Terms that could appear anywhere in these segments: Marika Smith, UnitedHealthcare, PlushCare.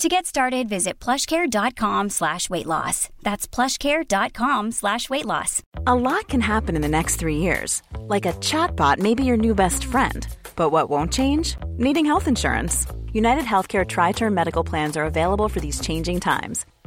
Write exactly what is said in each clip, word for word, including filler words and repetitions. To get started, visit plushcare.com slash weight loss. That's plushcare.com slash weight loss. A lot can happen in the next three years. Like a chatbot may be your new best friend. But what won't change? Needing health insurance. UnitedHealthcare Tri-Term Medical Plans are available for these changing times.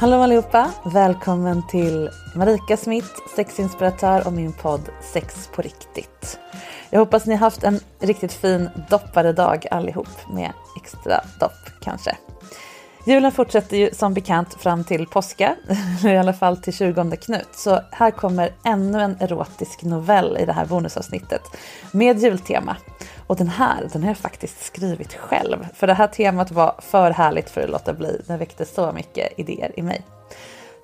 Hallå allihopa, välkommen till Marika Smith, sexinspiratör och min podd Sex på riktigt. Jag hoppas ni har haft en riktigt fin doppade dag allihop, med extra dopp kanske. Julen fortsätter ju som bekant fram till påska, i alla fall till tjugonde Knut. Så här kommer ännu en erotisk novell i det här bonusavsnittet med jultema. Och den här, den har jag faktiskt skrivit själv. För det här temat var för härligt för att låta bli. Den väckte så mycket idéer i mig.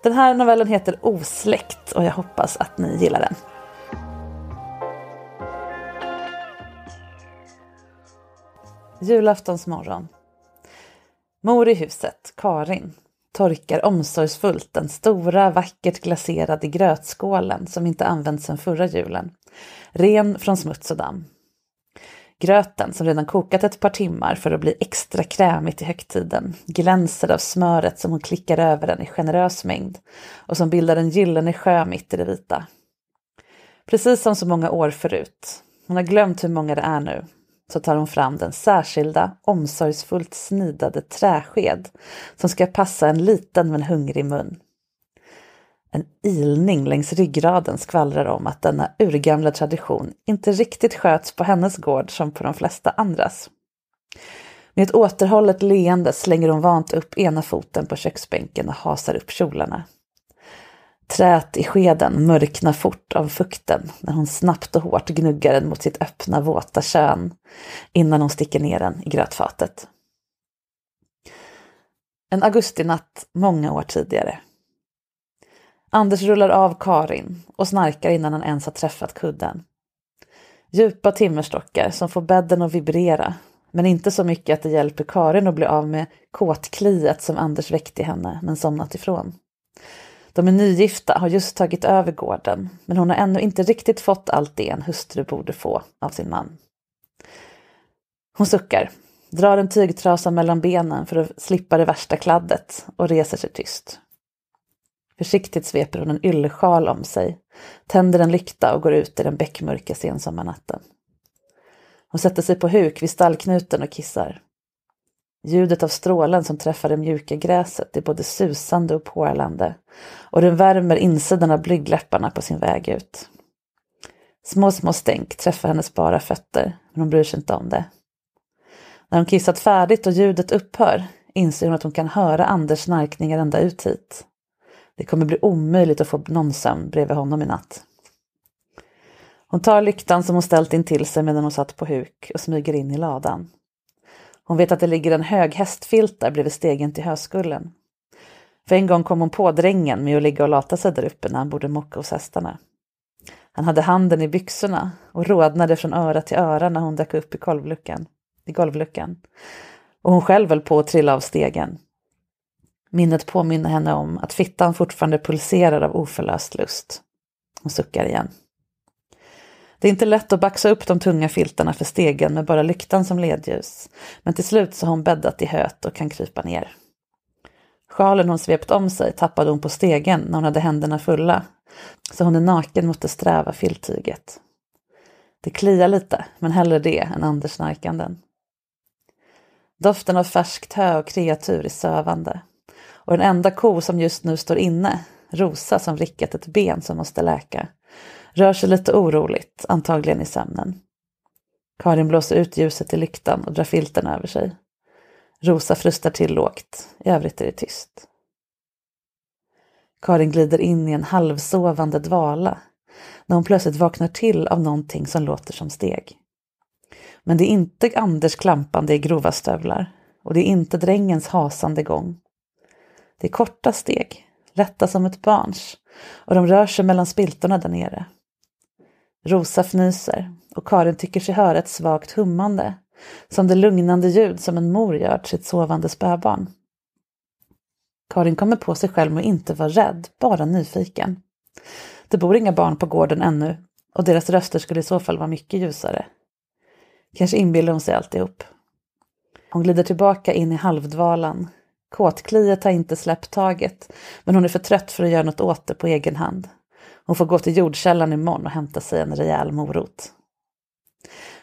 Den här novellen heter Osläkt och jag hoppas att ni gillar den. Julaftonsmorgon. Mor i huset, Karin, torkar omsorgsfullt den stora, vackert glaserade grötskålen som inte använts sedan förra julen. Ren från smuts och damm. Gröten, som redan kokat ett par timmar för att bli extra krämigt i högtiden, glänser av smöret som hon klickar över den i generös mängd och som bildar en gyllene sjö mitt i det vita. Precis som så många år förut, hon har glömt hur många det är nu, så tar hon fram den särskilda, omsorgsfullt snidade träsked som ska passa en liten men hungrig mun. En ilning längs ryggraden skvallrar om att denna urgamla tradition inte riktigt sköts på hennes gård som på de flesta andras. Med ett återhållet leende slänger hon vant upp ena foten på köksbänken och hasar upp kjolarna. Trät i skeden mörknar fort av fukten när hon snabbt och hårt gnuggar den mot sitt öppna våta kön innan hon sticker ner den i grötfatet. En augustinatt många år tidigare. Anders rullar av Karin och snarkar innan han ens har träffat kudden. Djupa timmerstockar som får bädden att vibrera, men inte så mycket att det hjälper Karin att bli av med kåtkliet som Anders väckt i henne men somnat ifrån. De är nygifta, har just tagit över gården, men hon har ännu inte riktigt fått allt det en hustru borde få av sin man. Hon suckar, drar en tygtrasa mellan benen för att slippa det värsta kladdet och reser sig tyst. Försiktigt sveper hon en yllesjal om sig, tänder en lykta och går ut i den bäckmörka sensommarnatten. Hon sätter sig på huk vid stallknuten och kissar. Ljudet av strålen som träffar det mjuka gräset är både susande och porlande, och den värmer insidan av blygdläpparna på sin väg ut. Små små stänk träffar hennes bara fötter, men hon bryr sig inte om det. När hon kissat färdigt och ljudet upphör inser hon att hon kan höra Anders snarkningar ända ut hit. Det kommer bli omöjligt att få någon sömn bredvid honom i natt. Hon tar lyktan som hon ställt in till sig medan hon satt på huk och smyger in i ladan. Hon vet att det ligger en hög hästfilt där bredvid stegen till höskullen. För en gång kom hon på drängen med att ligga och lata sig där uppe när han borde mocka hos hästarna. Han hade handen i byxorna och rodnade från öra till öra när hon dök upp i golvluckan. I golvluckan. Och hon själv höll på att trilla av stegen. Minnet påminner henne om att fittan fortfarande pulserar av oförlöst lust. Hon suckar igen. Det är inte lätt att baxa upp de tunga filtarna för stegen med bara lyktan som ledljus. Men till slut så har hon bäddat i höet och kan krypa ner. Sjalen hon svept om sig tappade hon på stegen när hon hade händerna fulla. Så hon är naken mot det sträva filttyget. Det kliar lite, men hellre det än andersnarkanden. Doften av färskt hö och kreatur är sövande. Och den enda ko som just nu står inne, Rosa som rickat ett ben som måste läka, rör sig lite oroligt, antagligen i sömnen. Karin blåser ut ljuset i lyktan och drar filten över sig. Rosa frustar till lågt, i övrigt är det tyst. Karin glider in i en halvsovande dvala, när hon plötsligt vaknar till av någonting som låter som steg. Men det är inte Anders klampande i grova stövlar, och det är inte drängens hasande gång. Det är korta steg, lätta som ett barns, och de rör sig mellan spiltorna där nere. Rosa fnyser, och Karin tycker sig höra ett svagt hummande, som det lugnande ljud som en mor gör till sitt sovande spädbarn. Karin kommer på sig själv och inte var rädd, bara nyfiken. Det bor inga barn på gården ännu, och deras röster skulle i så fall vara mycket ljusare. Kanske inbillar hon sig alltihop. Hon glider tillbaka in i halvdvalan. Kåtkliet har inte släppt taget, men hon är för trött för att göra något åt det på egen hand. Hon får gå till jordkällan imorgon och hämta sig en rejäl morot.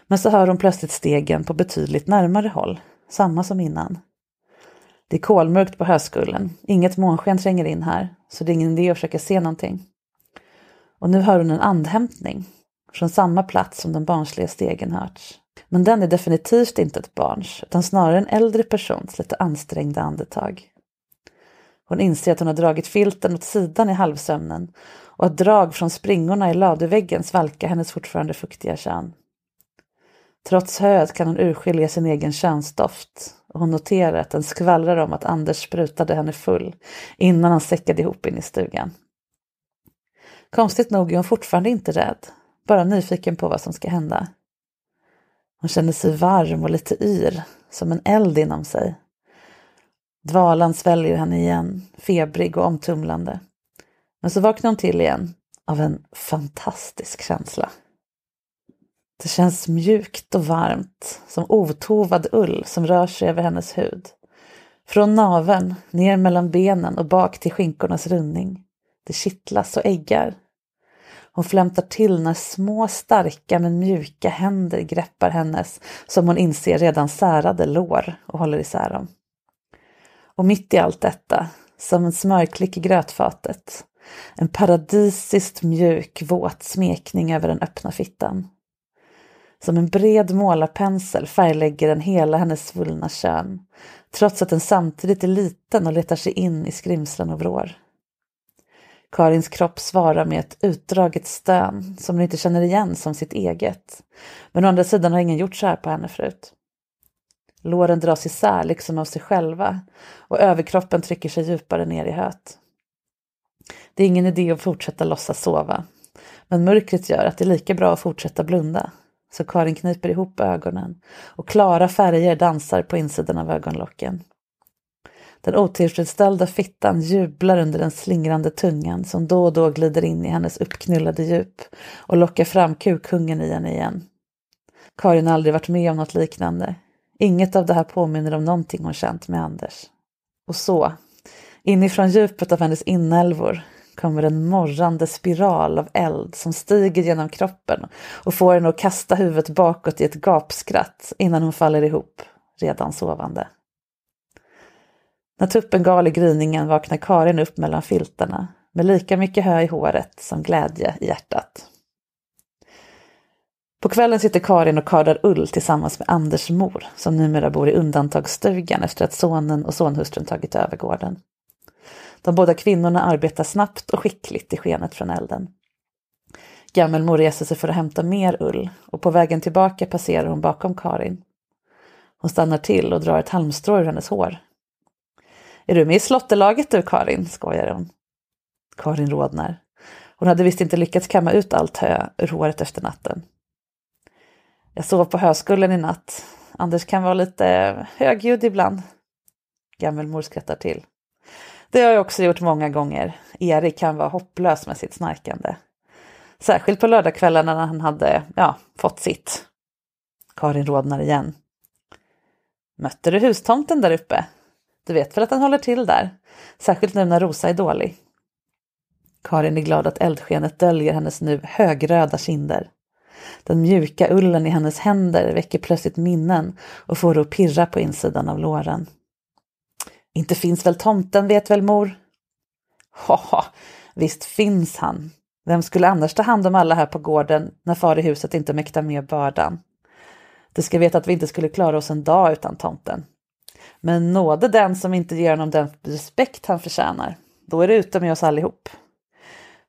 Men så hör hon plötsligt stegen på betydligt närmare håll, samma som innan. Det är kolmörkt på höskullen, inget månsken tränger in här, så det är ingen idé att försöka se någonting. Och nu hör hon en andhämtning, från samma plats som den barnsliga stegen hörts. Men den är definitivt inte ett barns, utan snarare en äldre persons lite ansträngda andetag. Hon inser att hon har dragit filten åt sidan i halvsömnen, och att drag från springorna i laduväggen svalkar hennes fortfarande fuktiga kön. Trots höet kan hon urskilja sin egen könsdoft, och hon noterar att den skvallrar om att Anders sprutade henne full innan han säckade ihop in i stugan. Konstigt nog är hon fortfarande inte rädd, bara nyfiken på vad som ska hända. Hon känner sig varm och lite yr, som en eld inom sig. Dvalan sväljer henne igen, febrig och omtumlande. Men så vaknar hon till igen av en fantastisk känsla. Det känns mjukt och varmt, som otovad ull som rör sig över hennes hud. Från naveln, ner mellan benen och bak till skinkornas rundning. Det kittlas och äggar. Hon flämtar till när små, starka men mjuka händer greppar hennes, som hon inser redan särade lår och håller isär dem. Och mitt i allt detta, som en smörklick i grötfatet, en paradisiskt mjuk, våt smekning över den öppna fittan. Som en bred målarpensel färglägger den hela hennes svullna kön, trots att den samtidigt är liten och letar sig in i skrimslan och vrår. Karins kropp svarar med ett utdraget stön som hon inte känner igen som sitt eget. Men å andra sidan har ingen gjort så här på henne förut. Låren dras isär liksom av sig själva och överkroppen trycker sig djupare ner i höet. Det är ingen idé att fortsätta låtsas sova. Men mörkret gör att det är lika bra att fortsätta blunda. Så Karin kniper ihop ögonen och klara färger dansar på insidan av ögonlocken. Den otillfredsställda fittan jublar under den slingrande tungan som då och då glider in i hennes uppknullade djup och lockar fram kukhungern i henne igen. Karin har aldrig varit med om något liknande. Inget av det här påminner om någonting hon känt med Anders. Och så, inifrån djupet av hennes inälvor kommer en morrande spiral av eld som stiger genom kroppen och får henne att kasta huvudet bakåt i ett gapskratt innan hon faller ihop, redan sovande. När tuppen gal i gryningen vaknar Karin upp mellan filtarna med lika mycket hö i håret som glädje i hjärtat. På kvällen sitter Karin och kardar ull tillsammans med Anders mor som numera bor i undantagsstugan efter att sonen och sonhustrun tagit över gården. De båda kvinnorna arbetar snabbt och skickligt i skenet från elden. Gammelmor reser sig för att hämta mer ull och på vägen tillbaka passerar hon bakom Karin. Hon stannar till och drar ett halmstrå ur hennes hår. Är du med i slottelaget du Karin, skojar hon. Karin rodnar. Hon hade visst inte lyckats kamma ut allt hö ur håret efter natten. Jag sov på höskullen i natt. Anders kan vara lite högljudd ibland. Gammelmor skrattar till. Det har jag också gjort många gånger. Erik kan vara hopplös med sitt snarkande. Särskilt på lördagskvällarna när han hade ja, fått sitt. Karin rodnar igen. Mötte du hustomten där uppe? Du vet väl att han håller till där. Särskilt nu när Rosa är dålig. Karin är glad att eldskenet döljer hennes nu högröda kinder. Den mjuka ullen i hennes händer väcker plötsligt minnen och får det att pirra på insidan av låren. Inte finns väl tomten, vet väl mor? Haha, visst finns han. Vem skulle annars ta hand om alla här på gården när far i huset inte mäktar med bördan? Du ska veta att vi inte skulle klara oss en dag utan tomten. Men nåde den som inte ger honom den respekt han förtjänar. Då är det ute med oss allihop.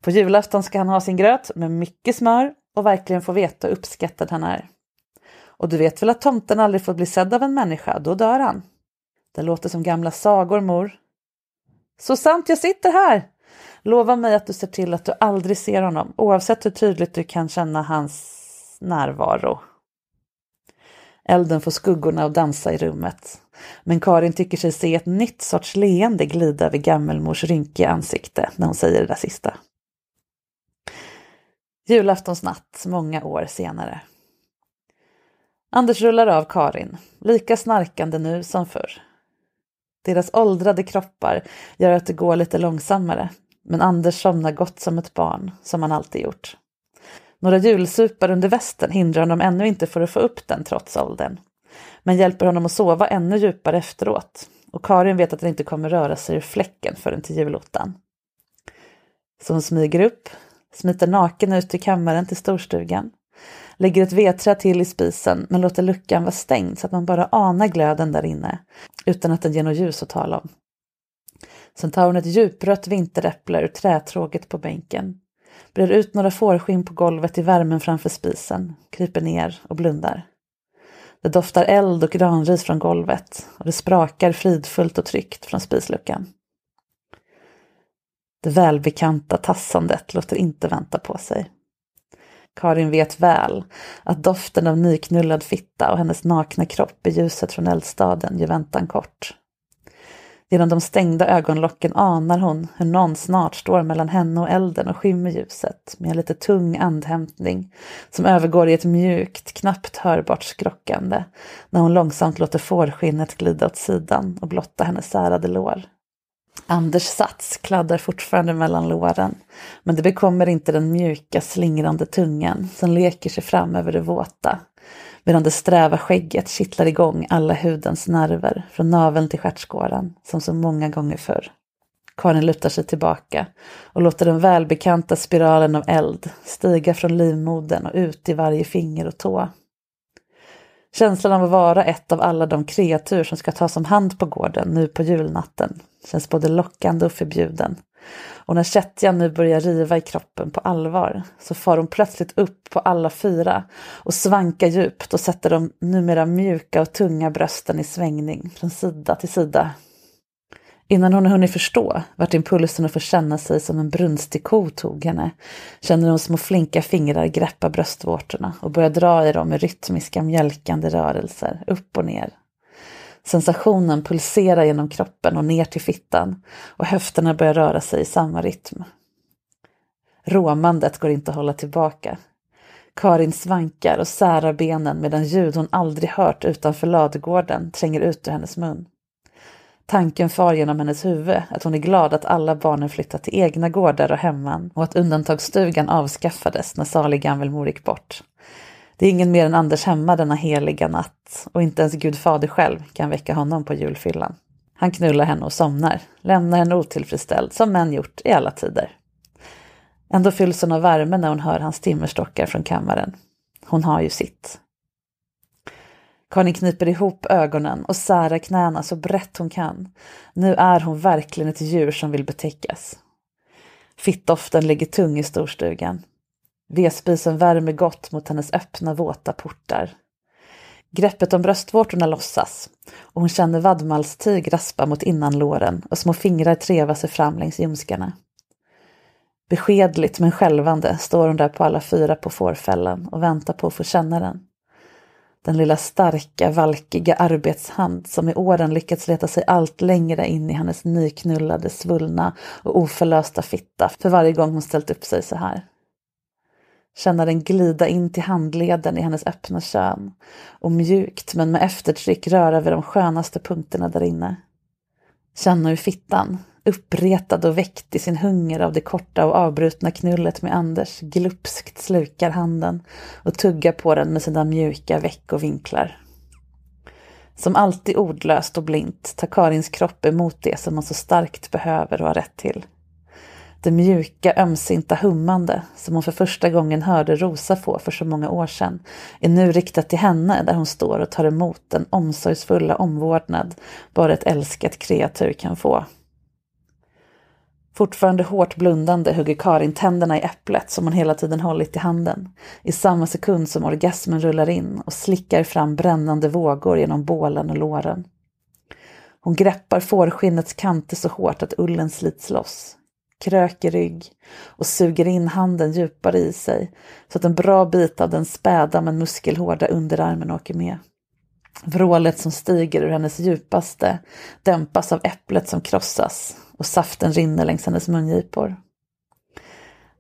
På julafton ska han ha sin gröt med mycket smör och verkligen få veta hur uppskattad han är. Och du vet väl att tomten aldrig får bli sedd av en människa, då dör han. Det låter som gamla sagor, mor. Så sant jag sitter här! Lova mig att du ser till att du aldrig ser honom, oavsett hur tydligt du kan känna hans närvaro. Elden får skuggorna att dansa i rummet. Men Karin tycker sig se ett nytt sorts leende glida över gammelmors rynkiga ansikte när hon säger det där sista. Julaftonsnatt, många år senare. Anders rullar av Karin, lika snarkande nu som förr. Deras åldrade kroppar gör att det går lite långsammare, men Anders somnar gott som ett barn, som han alltid gjort. Några julsupar under västen hindrar honom ännu inte för att få upp den trots åldern, men hjälper honom att sova ännu djupare efteråt, och Karin vet att den inte kommer röra sig ur fläcken förrän till julottan. Så hon smyger upp, smiter naken ut i kammaren till storstugan, lägger ett vedträ till i spisen men låter luckan vara stängd så att man bara anar glöden där inne utan att den ger något ljus att tala om. Sen tar hon ett djuprött vinteräpple ur trätråget på bänken, brer ut några fårskinn på golvet i värmen framför spisen, kryper ner och blundar. Det doftar eld och granris från golvet och det sprakar fridfullt och tryggt från spisluckan. Det välbekanta tassandet låter inte vänta på sig. Karin vet väl att doften av nyknullad fitta och hennes nakna kropp i ljuset från eldstaden gör väntan kort. Genom de stängda ögonlocken anar hon hur någon snart står mellan henne och elden och skymmer ljuset med en lite tung andhämtning som övergår i ett mjukt, knappt hörbart skrockande när hon långsamt låter fårskinnet glida åt sidan och blotta hennes särade lår. Anders sats kladdar fortfarande mellan låren, men det bekommer inte den mjuka, slingrande tungan som leker sig fram över det våta, medan det sträva skägget kittlar igång alla hudens nerver från naveln till stjärtskåran, som så många gånger förr. Karin lutar sig tillbaka och låter den välbekanta spiralen av eld stiga från livmodern och ut i varje finger och tå. Känslan av att vara ett av alla de kreatur som ska tas om hand på gården nu på julnatten känns både lockande och förbjuden. Och när kättjan nu börjar riva i kroppen på allvar så far hon plötsligt upp på alla fyra och svankar djupt och sätter de numera mjuka och tunga brösten i svängning från sida till sida. Innan hon hunnit förstå vart impulsen att få känna sig som en brunstig ko tog henne känner hon små flinka fingrar greppa bröstvårtorna och börjar dra i dem med rytmiska mjölkande rörelser upp och ner. Sensationen pulserar genom kroppen och ner till fittan och höfterna börjar röra sig i samma rytm. Råmandet går inte att hålla tillbaka. Karin svankar och särar benen medan ljud hon aldrig hört utanför ladugården tränger ut ur hennes mun. Tanken far genom hennes huvud att hon är glad att alla barnen flyttat till egna gårdar och hemman och att undantagsstugan avskaffades när salig gammelmor gick bort. Det är ingen mer än Anders hemma denna heliga natt och inte ens Gud fader själv kan väcka honom på julfyllan. Han knullar henne och somnar, lämnar henne otillfredsställd som män gjort i alla tider. Ändå fylls hon av värme när hon hör hans timmerstockar från kammaren. Hon har ju sitt. Karin kniper ihop ögonen och särar knäna så brett hon kan. Nu är hon verkligen ett djur som vill betäckas. Fittdoften ligger tung i storstugan. Vedspisen värmer gott mot hennes öppna våta portar. Greppet om bröstvårtorna lossas och hon känner vadmalstyg raspa mot innanlåren och små fingrar treva sig fram längs ljumskarna. Beskedligt men skälvande står hon där på alla fyra på fårfällen och väntar på att få känna den. Den lilla starka, valkiga arbetshand som i åren lyckats leta sig allt längre in i hennes nyknullade, svullna och oförlösta fitta för varje gång hon ställt upp sig så här. känna den glida in till handleden i hennes öppna kön och mjukt men med eftertryck röra vid de skönaste punkterna där inne. Känna hur fittan, uppretad och väckt i sin hunger av det korta och avbrutna knullet med Anders, glupskt slukar handen och tuggar på den med sina mjuka veck och vinklar. Som alltid ordlöst och blint tar Karins kropp emot det som man så starkt behöver och har rätt till. Det mjuka, ömsinta hummande som hon för första gången hörde Rosa få för så många år sedan är nu riktat till henne där hon står och tar emot den omsorgsfulla omvårdnad bara ett älskat kreatur kan få. Fortfarande hårt blundande hugger Karin tänderna i äpplet som hon hela tiden hållit i handen, i samma sekund som orgasmen rullar in och slickar fram brännande vågor genom bålen och låren. Hon greppar fårskinnets kanter så hårt att ullen slits loss, kröker rygg och suger in handen djupare i sig så att en bra bit av den späda men muskelhårda underarmen åker med. Vrålet som stiger ur hennes djupaste dämpas av äpplet som krossas och saften rinner längs hennes mungipor.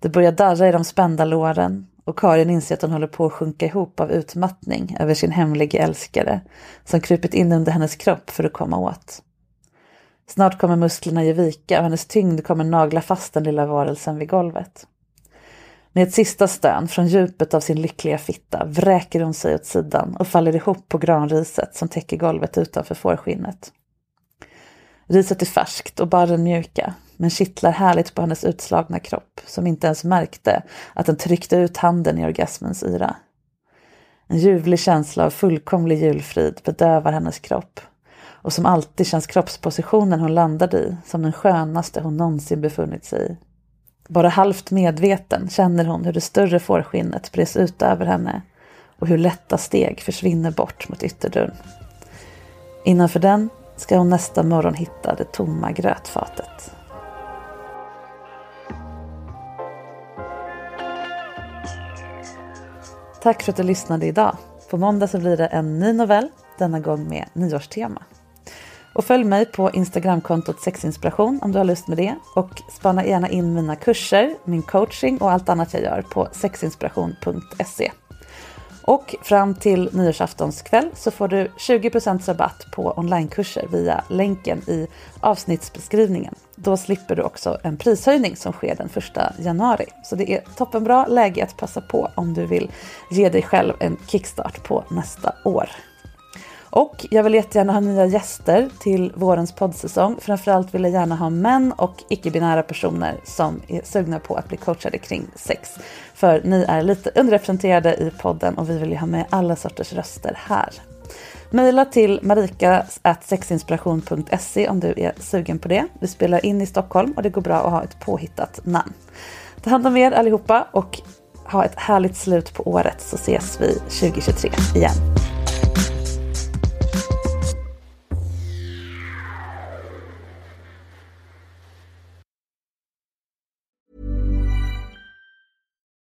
Det börjar darra i de spända låren och Karin inser att hon håller på att sjunka ihop av utmattning över sin hemlige älskare som krupit in under hennes kropp för att komma åt. Snart kommer musklerna ge vika och hennes tyngd kommer nagla fast den lilla varelsen vid golvet. Med ett sista stön från djupet av sin lyckliga fitta vräker hon sig åt sidan och faller ihop på granriset som täcker golvet utanför fårskinnet. Riset är färskt och barren mjuka, men kittlar härligt på hennes utslagna kropp som inte ens märkte att den tryckte ut handen i orgasmens yra. En ljuvlig känsla av fullkomlig julfrid bedövar hennes kropp och som alltid känns kroppspositionen hon landade i som den skönaste hon någonsin befunnit sig i. Bara halvt medveten känner hon hur det större fårskinnet bres ut över henne och hur lätta steg försvinner bort mot ytterdörren. Innanför den ska hon nästa morgon hitta det tomma grötfatet. Tack för att du lyssnade idag. På måndag så blir det en ny novell, denna gång med nyårstema. Och följ mig på Instagramkontot sexinspiration om du har lust med det. Och spana gärna in mina kurser, min coaching och allt annat jag gör på sexinspiration punkt se. Och fram till nyårsaftonskväll så får du tjugo procent rabatt på onlinekurser via länken i avsnittsbeskrivningen. Då slipper du också en prishöjning som sker den första januari. Så det är toppenbra läge att passa på om du vill ge dig själv en kickstart på nästa år. Och jag vill jättegärna ha nya gäster till vårens poddsäsong. Framförallt vill jag gärna ha män och icke-binära personer som är sugna på att bli coachade kring sex. För ni är lite underrepresenterade i podden och vi vill ju ha med alla sorters röster här. Maila till marika snabel-a sexinspiration punkt se om du är sugen på det. Vi spelar in i Stockholm och det går bra att ha ett påhittat namn. Ta hand om er allihopa och ha ett härligt slut på året så ses vi tjugo tjugotre igen.